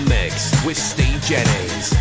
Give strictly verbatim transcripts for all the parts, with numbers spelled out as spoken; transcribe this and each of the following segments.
the mix with Steve Jennings.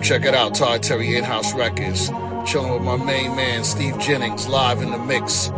Check it out, Todd Terry, In-House Records. Chilling with my main man, Steve Jennings, live in the mix.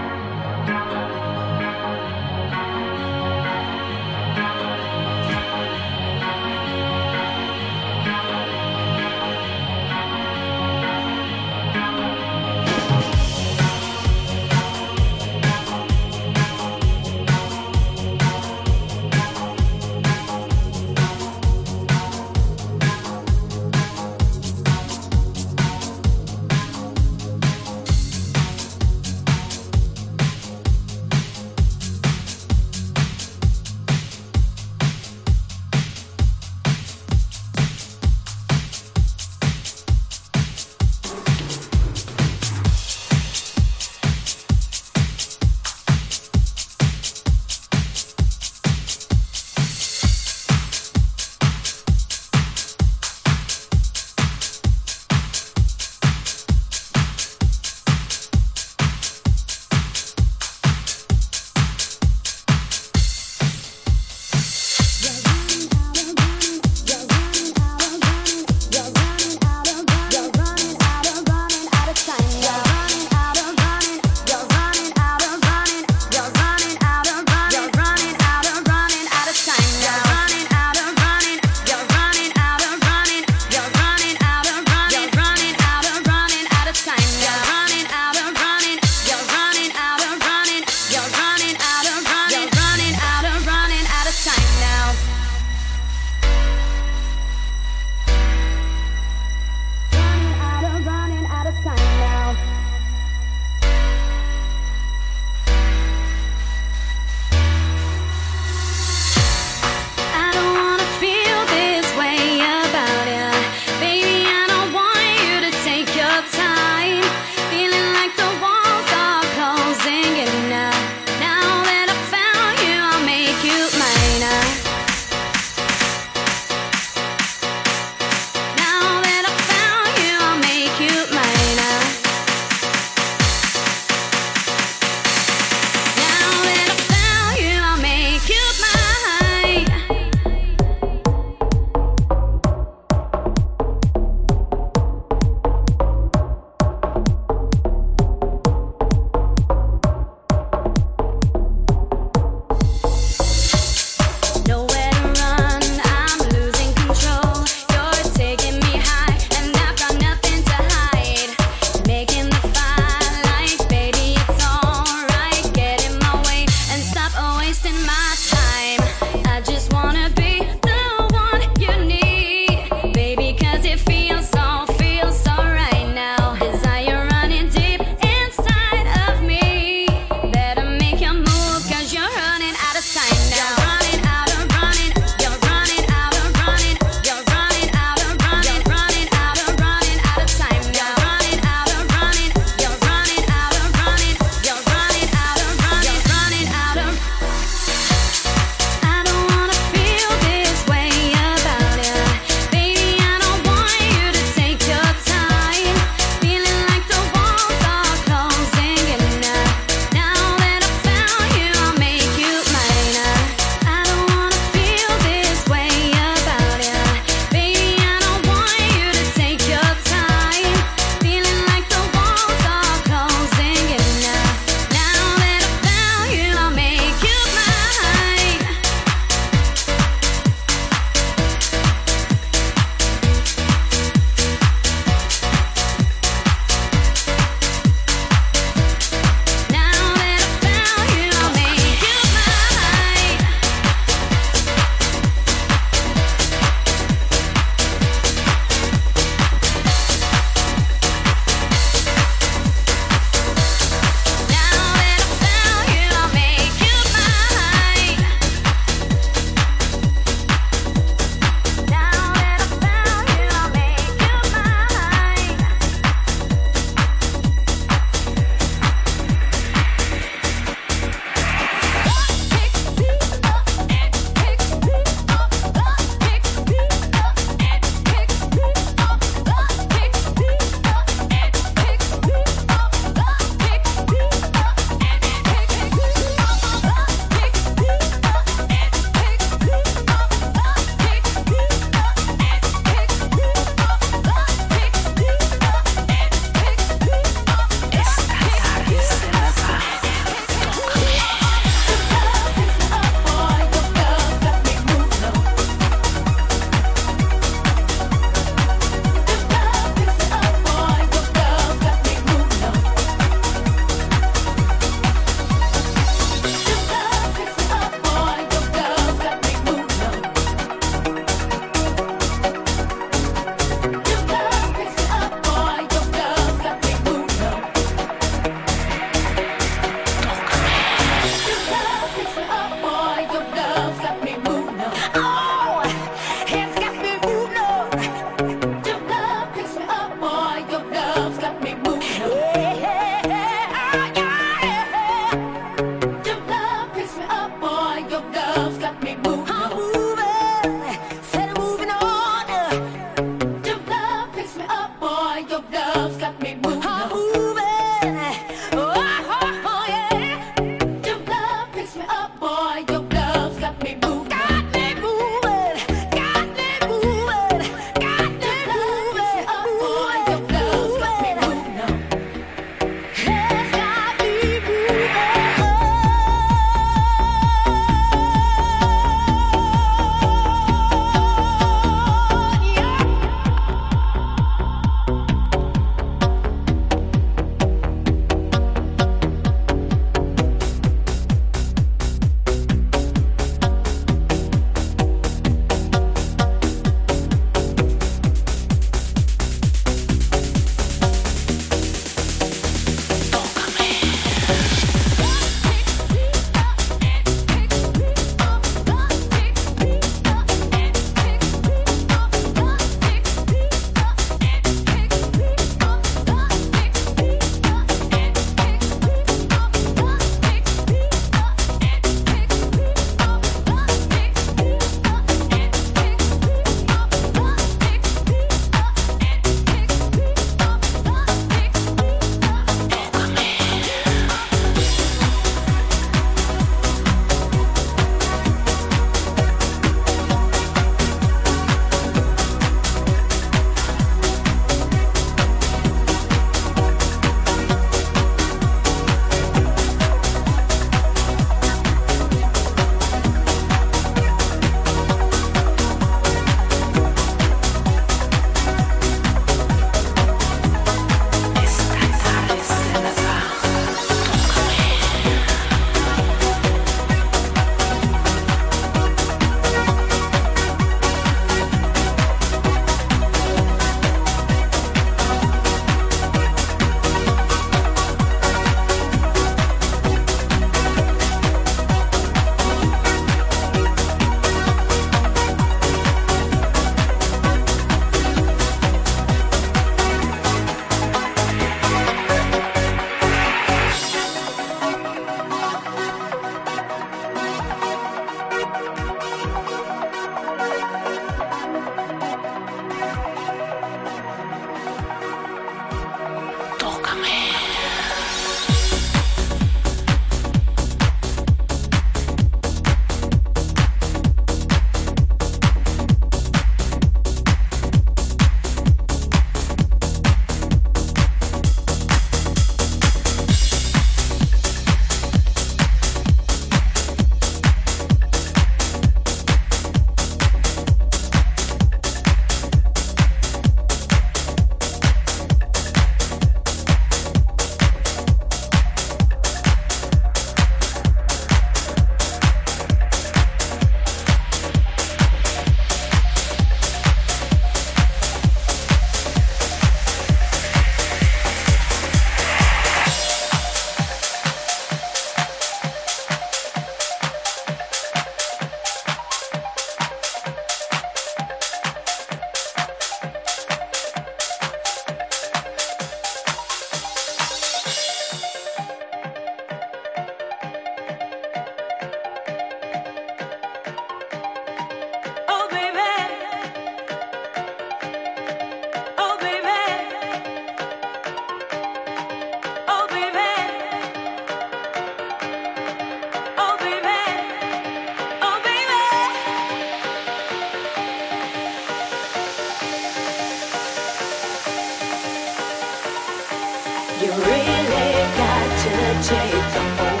You really got to take the whole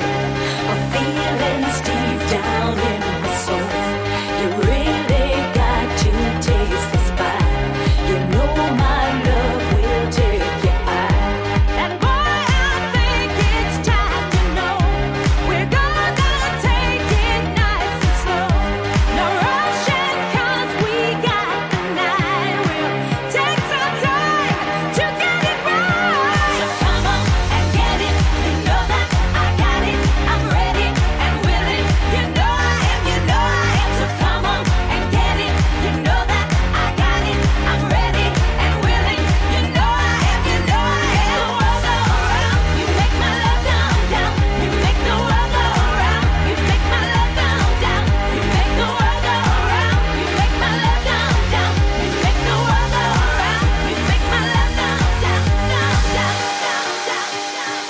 of feelings deep down in my soul. You really got to taste the spine. You know my love will take your eye. And boy, I think it's time to know we're gonna take it nice and slow. No rushing, 'cause we got the night. We'll take some time to get it right. So come on and get it. You know that I got it. I'm ready and willing. You know I am. You know I am. So come on and get it. You know that I got it. I'm ready and willing. You know I am. You know I am. The world go round. You make my love down down. You make the world go round. You make my love down down. You make the world go round. You make my love down down. You make the world go round. You make my love down down down down down down down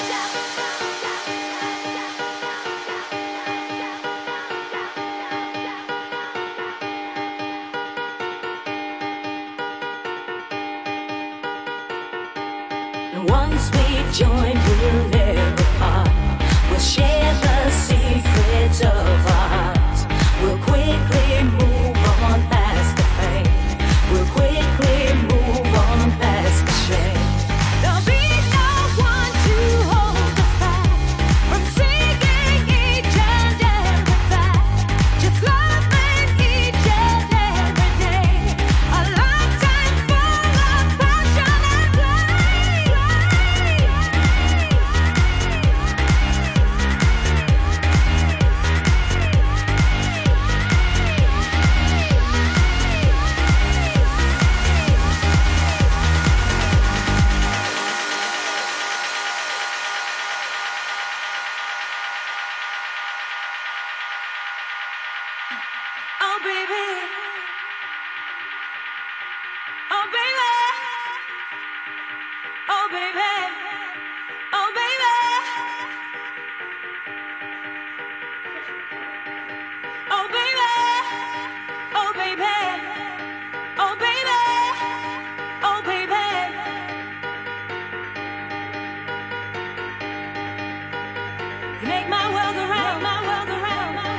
down down down down. And once we join, we'll never part. We'll share the secrets of our hearts. We'll quickly move on past the pain. We'll quickly move on past the shame. There'll be no one to hold us back from seeking each and every fact. Just loving each and every day. A lifetime full of passion and play. Oh baby, oh baby, oh baby, oh baby, oh baby, oh baby, oh baby, oh baby. You make my world go round, my world go round, my world go round.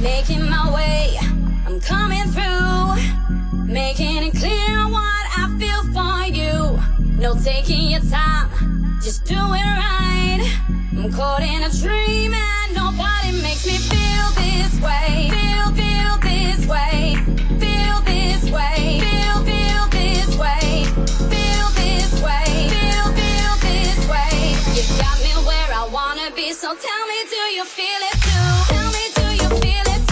Making my way, I'm coming through. Making it clear what I feel for you. No taking your time, just do it right. I'm caught in a dream and nobody makes me feel this way. Feel, feel this way. Feel this way. Feel, feel this way. Feel this way. Feel, feel this way. You got me where I wanna be, so tell me, do you feel it too? Tell me, do you feel it?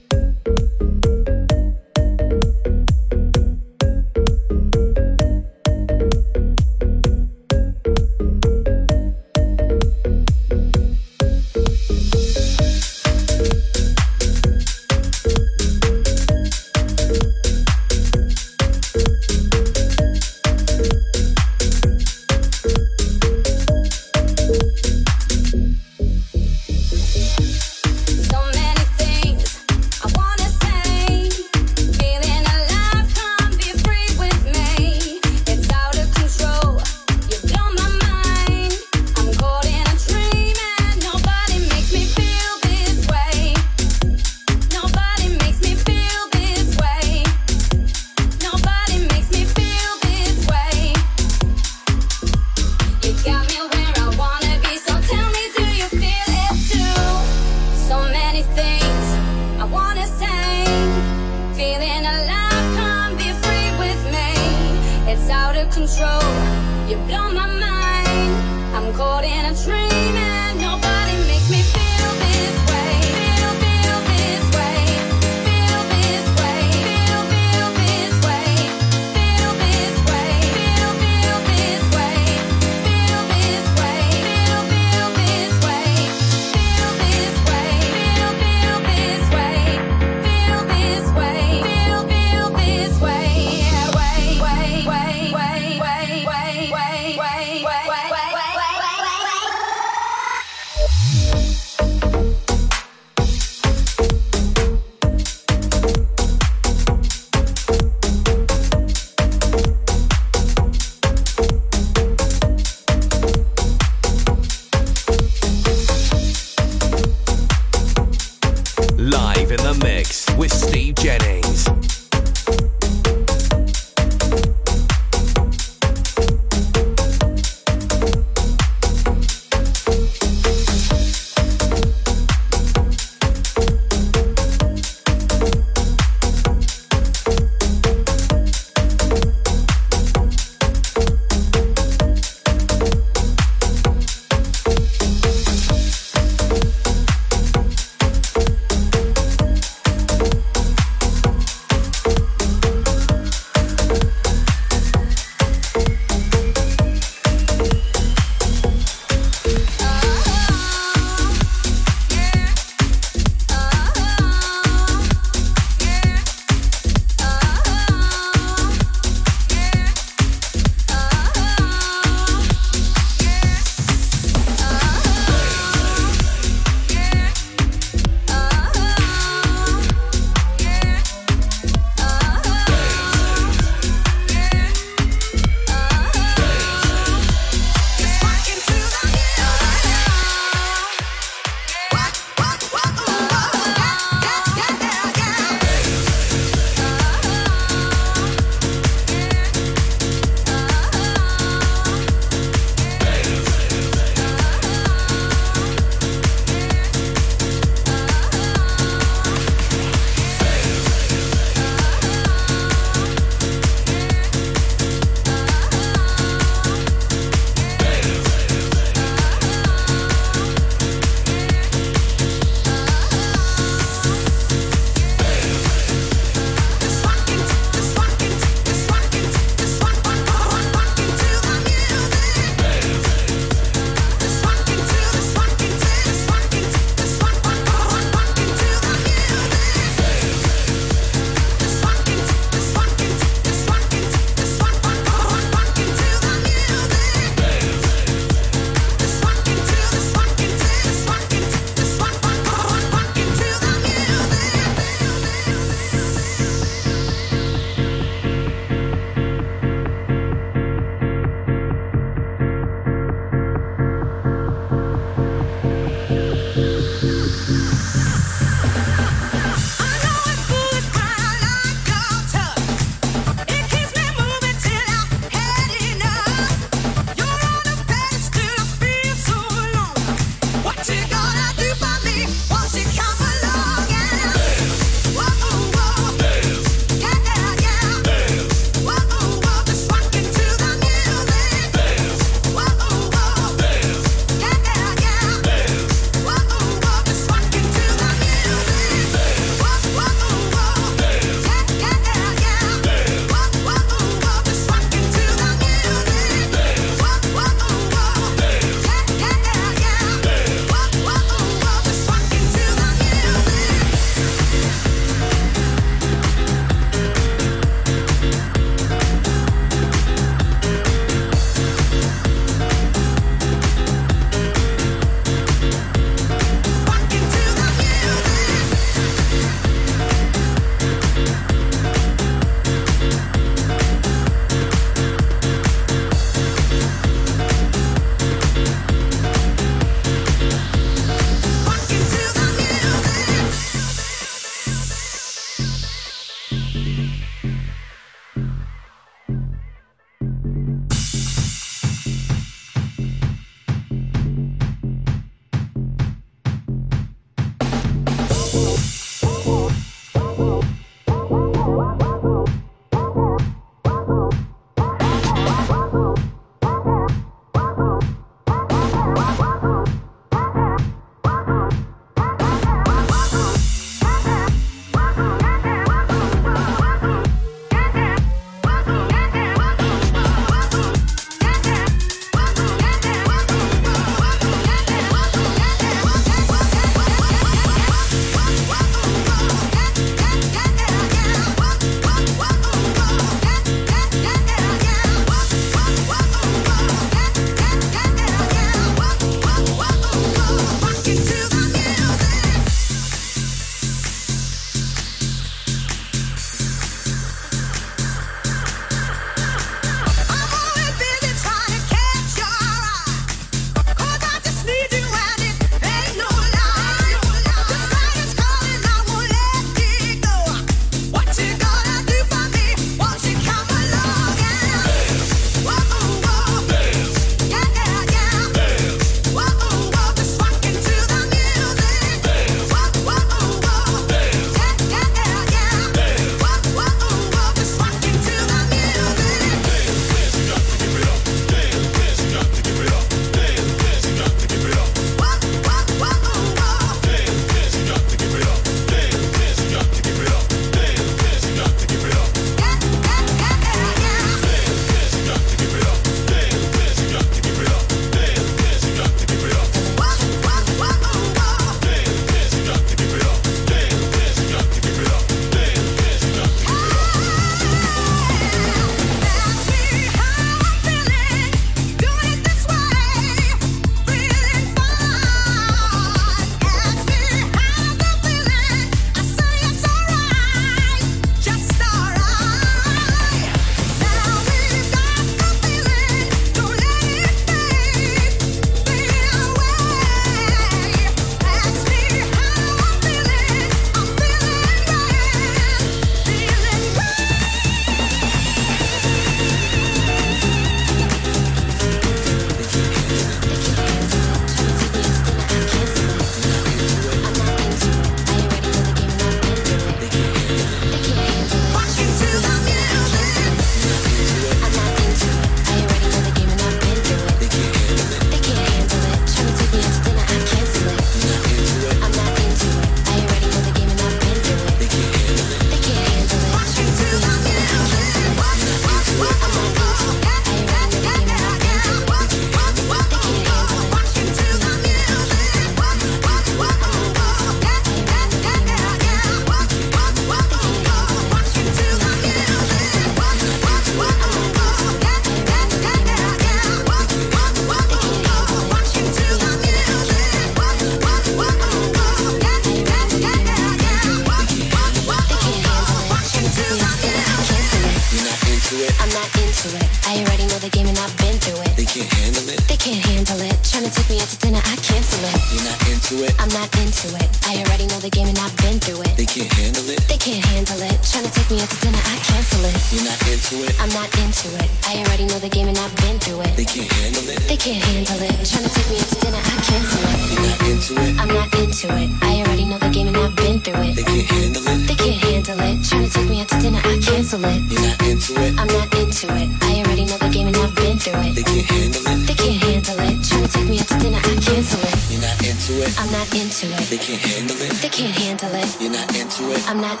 not into it. I already know the game and I've been through it. They can't handle it. They can't handle it. Tryna take me out to dinner, I cancel it. You're not into it. I'm not into it. I already know the game and I've been through it. They can't handle it. They can't handle it. Tryna take me out to dinner, I cancel it. You're not into it. I'm not into it. I already know the game and I've been through it. They can't handle it. They can't handle it. Tryna take me out to dinner, I cancel it. You're not into it. I'm not into it. I already know the game and I've been through it. They can't handle it. They can't handle it. Tryna take me out to dinner, I cancel it. You're not into it. I'm not into it. They can't handle it. They can't handle it. You're not into it. I'm not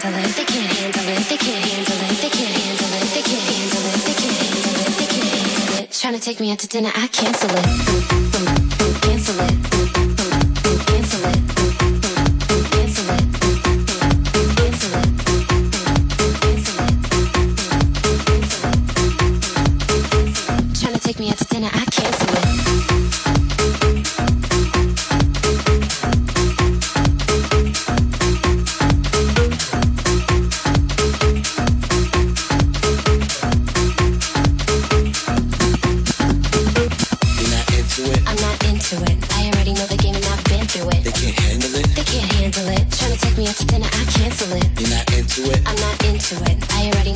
into it. They can't handle it. They can't handle it. They can't handle it. They can't handle it. They can't handle it. They can't handle it. They can't handle it. They can't handle it. Trying to take me out to dinner, I cancel it. Cancel it. Cancel it. Cancel it. Cancel it. Cancel it. Trying to take me out to dinner, I cancel it.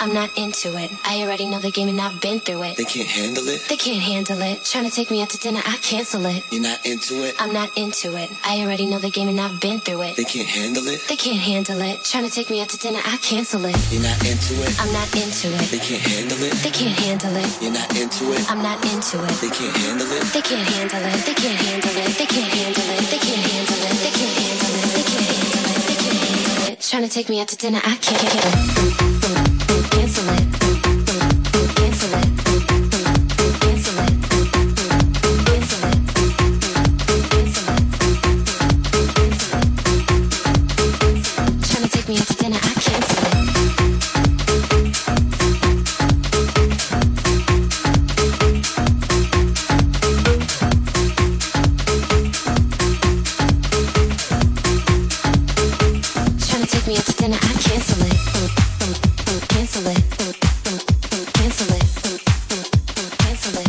I'm not into it. I already know the game and I've been through it. They can't handle it. They can't handle it. Tryna take me out to dinner, I cancel it. You're not into it. I'm not into it. I already know the game and I've been through it. They can't handle it. They can't handle it. Tryna take me out to dinner, I cancel it. You're not into it. I'm not into it. They can't handle it. They can't handle it. You're not into it. I'm not into it. They can't handle it. They can't handle it. They can't handle it. They can't handle it. They can't handle it. They can't handle it. They can't handle it. They can't handle it. Tryna take me out to dinner, I can't handle it. Cancel it, cancel it, cancel it, cancel it, trying to take me out to dinner, I cancel it. Trying to take me out to dinner, I cancel it. Cancel it, cancel it, cancel it, cancel it, cancel it.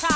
Time.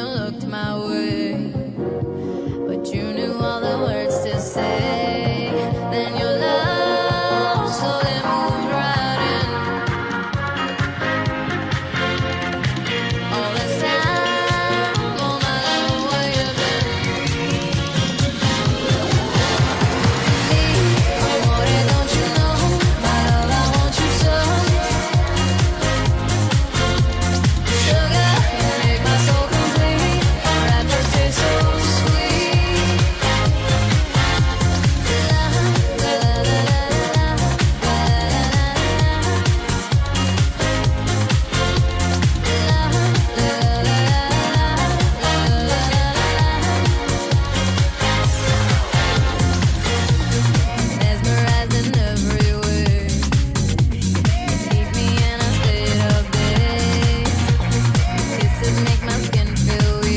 you looked my way, but you knew all the words to say. Then your love slowly moved right in. All this time, oh my love, where you been? See, amore, don't you know, my love, I want you so. Sugar, you make my soul complete. Our rapture tastes so sweet. La, la, la, la, la, la, la, la, la, la. Mesmerized in every way, keep me in a state of daze. Kisses make my skin feel weak, always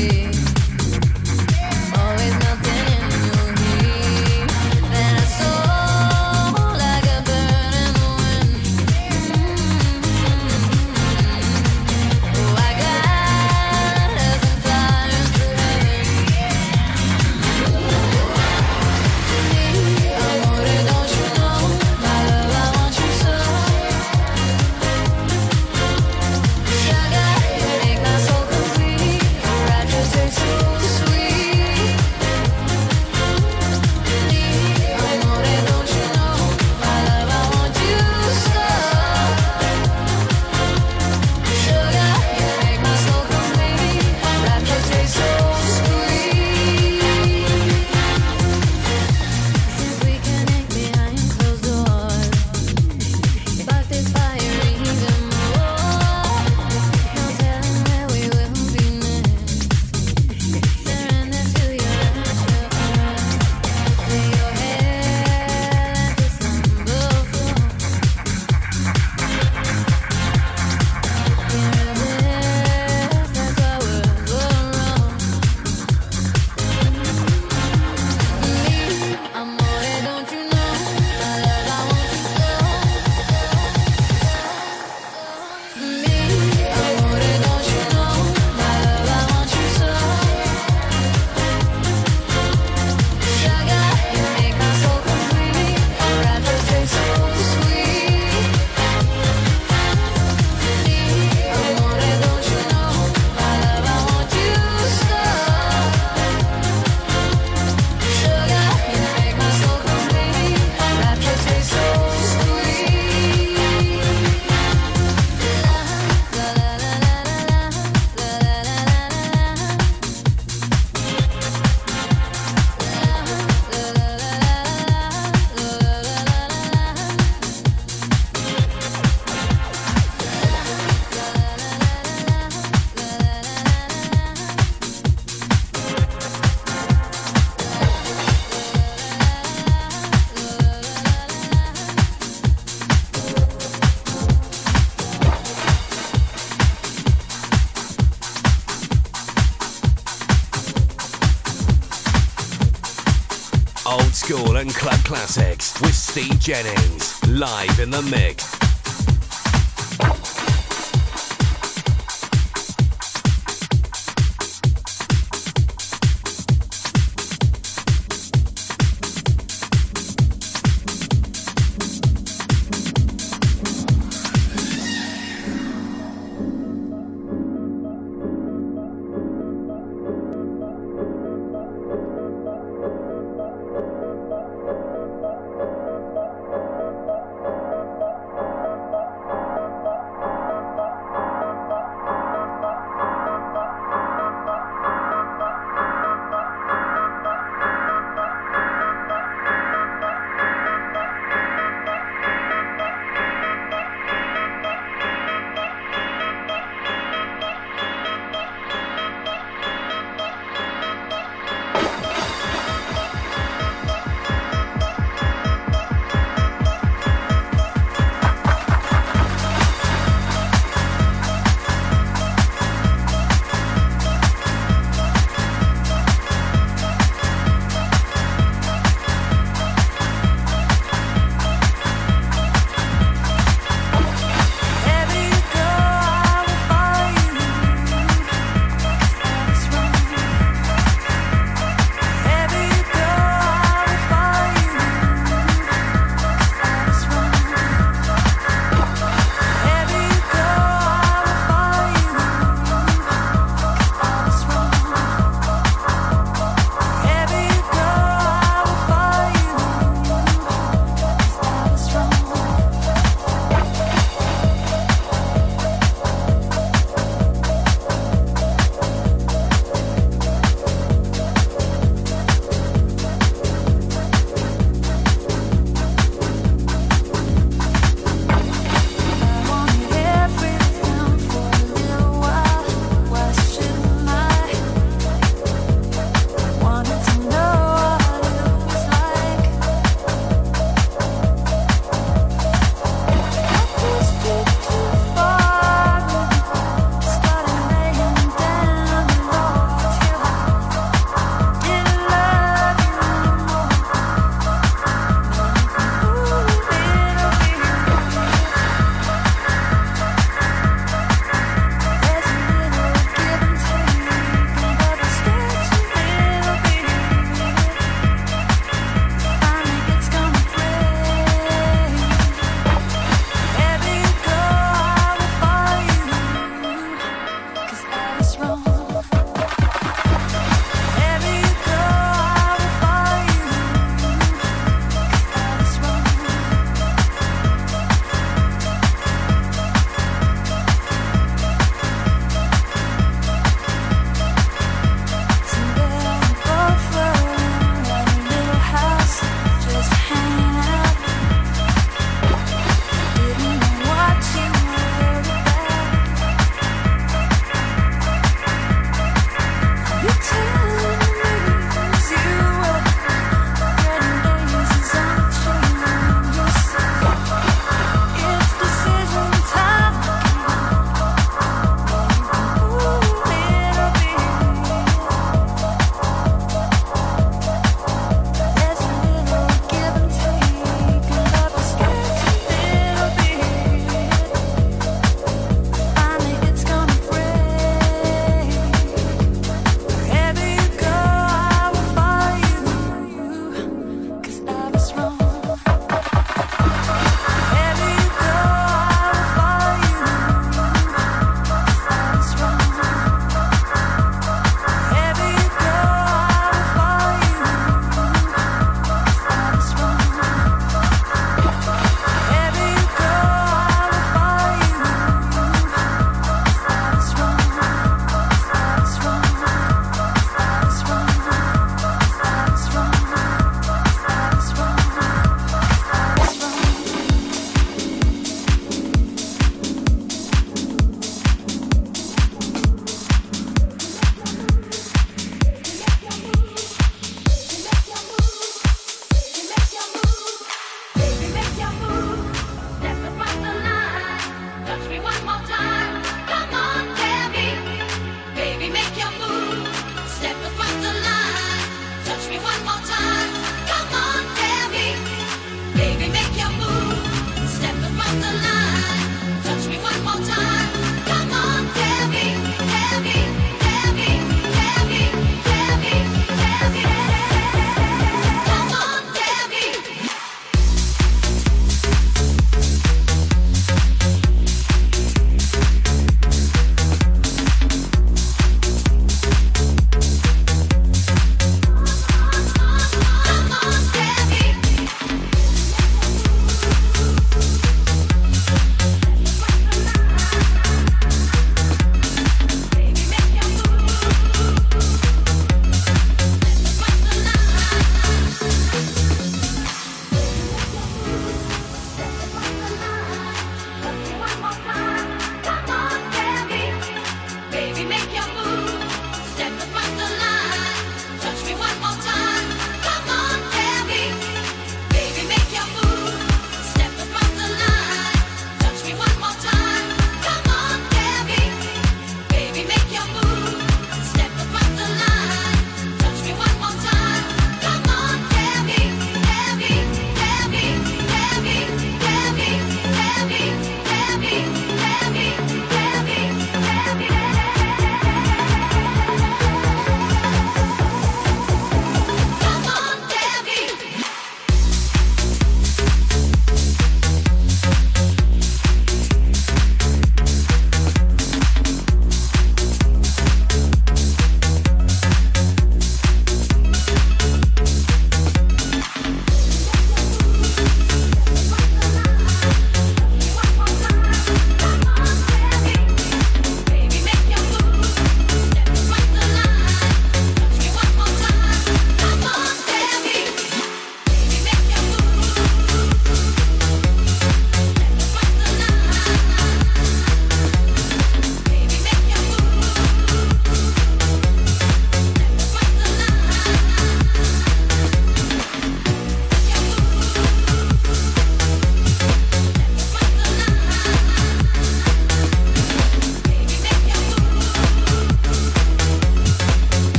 melting in your heat. Then I soar like a bird in the wind. Oh, I got nothing flying through heaven. Amore, don't you know, my love, I want you so. Sugar, you make my soul complete. Your rapture tastes so sweet. Amore, don't you know, my love, I want you so. Sugar, you make my soul complete. Your rapture tastes so sweet. Since we connect behind closed doors, spark this fire even more. No telling where we will be next. Surrender to your rapture arms. Lay your head at this humble floor. In reverse, that's why we're so wrong. Amore, don't you know, my love, I want you so. Me, amore, don't you know, my love, I want you so. Sugar, you make my soul complete. Our rapture tastes so sweet. Me, amore, don't you know, my love, I want you so. Sugar, you make my soul complete. Our rapture tastes so sweet. La, la, la, la, la, la, la, la, la, la, la, la. Old School and Club Classics with Steve Jennings, live in the mix.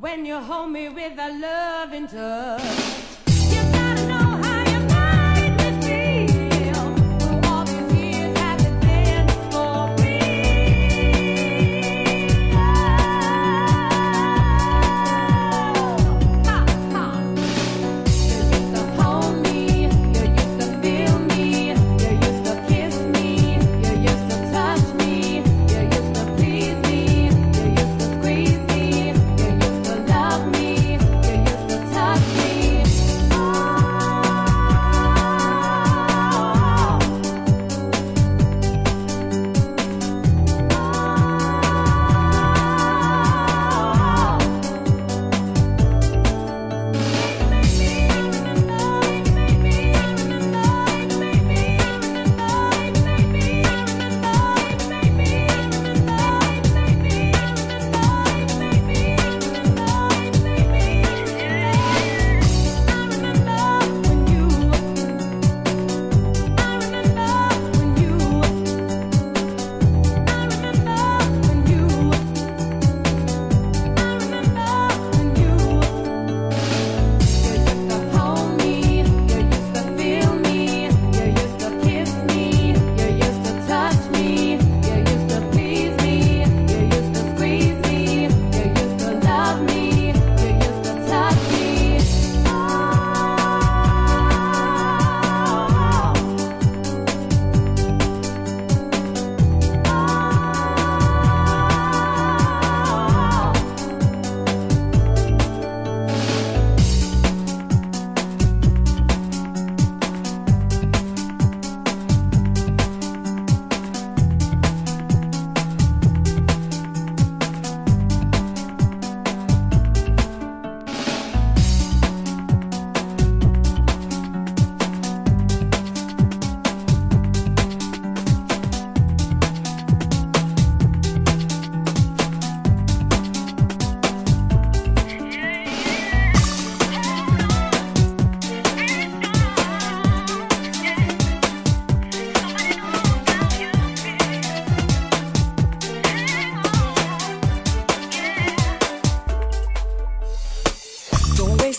When you hold me with a loving touch.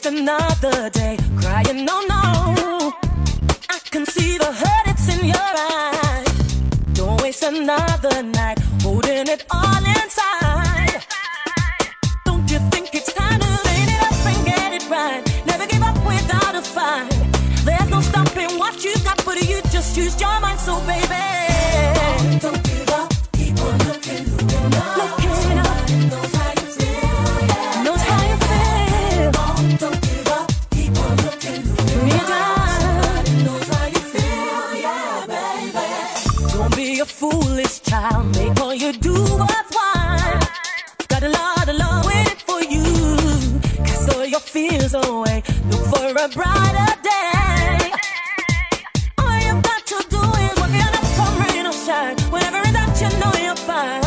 Another day crying, no, no. I can see the hurt, it's in your eyes. Don't waste another night holding it all inside. Don't you think it's time to clean it up and get it right? Never give up without a fight. There's no stopping what you got, but you just used your mind, so baby. Don't give up, keep on looking, looking up. Looking up. Knows how you feel. Knows how you feel. Oh, don't foolish child, make all you do worthwhile. Got a lot of love waiting for you. Cast all your fears away. Look for a brighter day. All you've got to do is walk in the sun, rain or shine. Whenever in doubt, you know you're fine.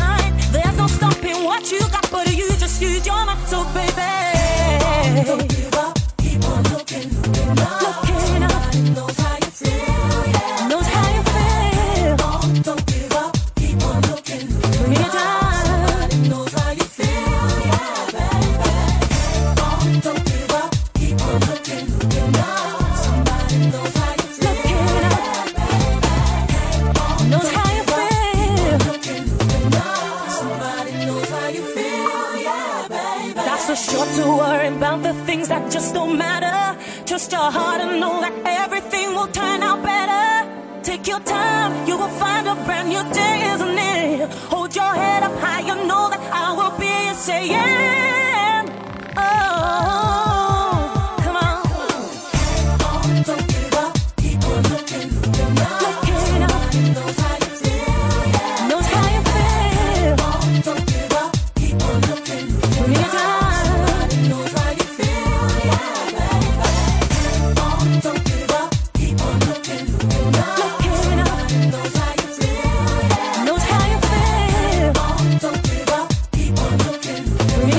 There's no stopping what you got, but you just use your mind, so baby. Don't give up, keep on looking, looking up. Looking up. Knows how you feel, yeah. Knows how you feel. Oh, don't about the things that just don't matter. Trust your heart and know that everything will turn out better. Take your time, you will find a brand new day, isn't it? Hold your head up high, you know that I will be here saying, oh, come on. Oh, don't give up, keep on looking, looking up. Looking up. Knows how you feel, yeah. Knows how you feel. Oh, don't give up, keep on looking, looking up. Don't give up, keep on looking.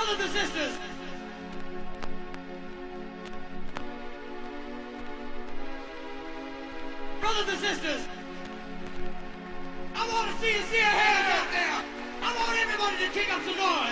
brothers and sisters. Brothers and sisters, I want to see you see a hand up there. I want everybody to kick up some noise.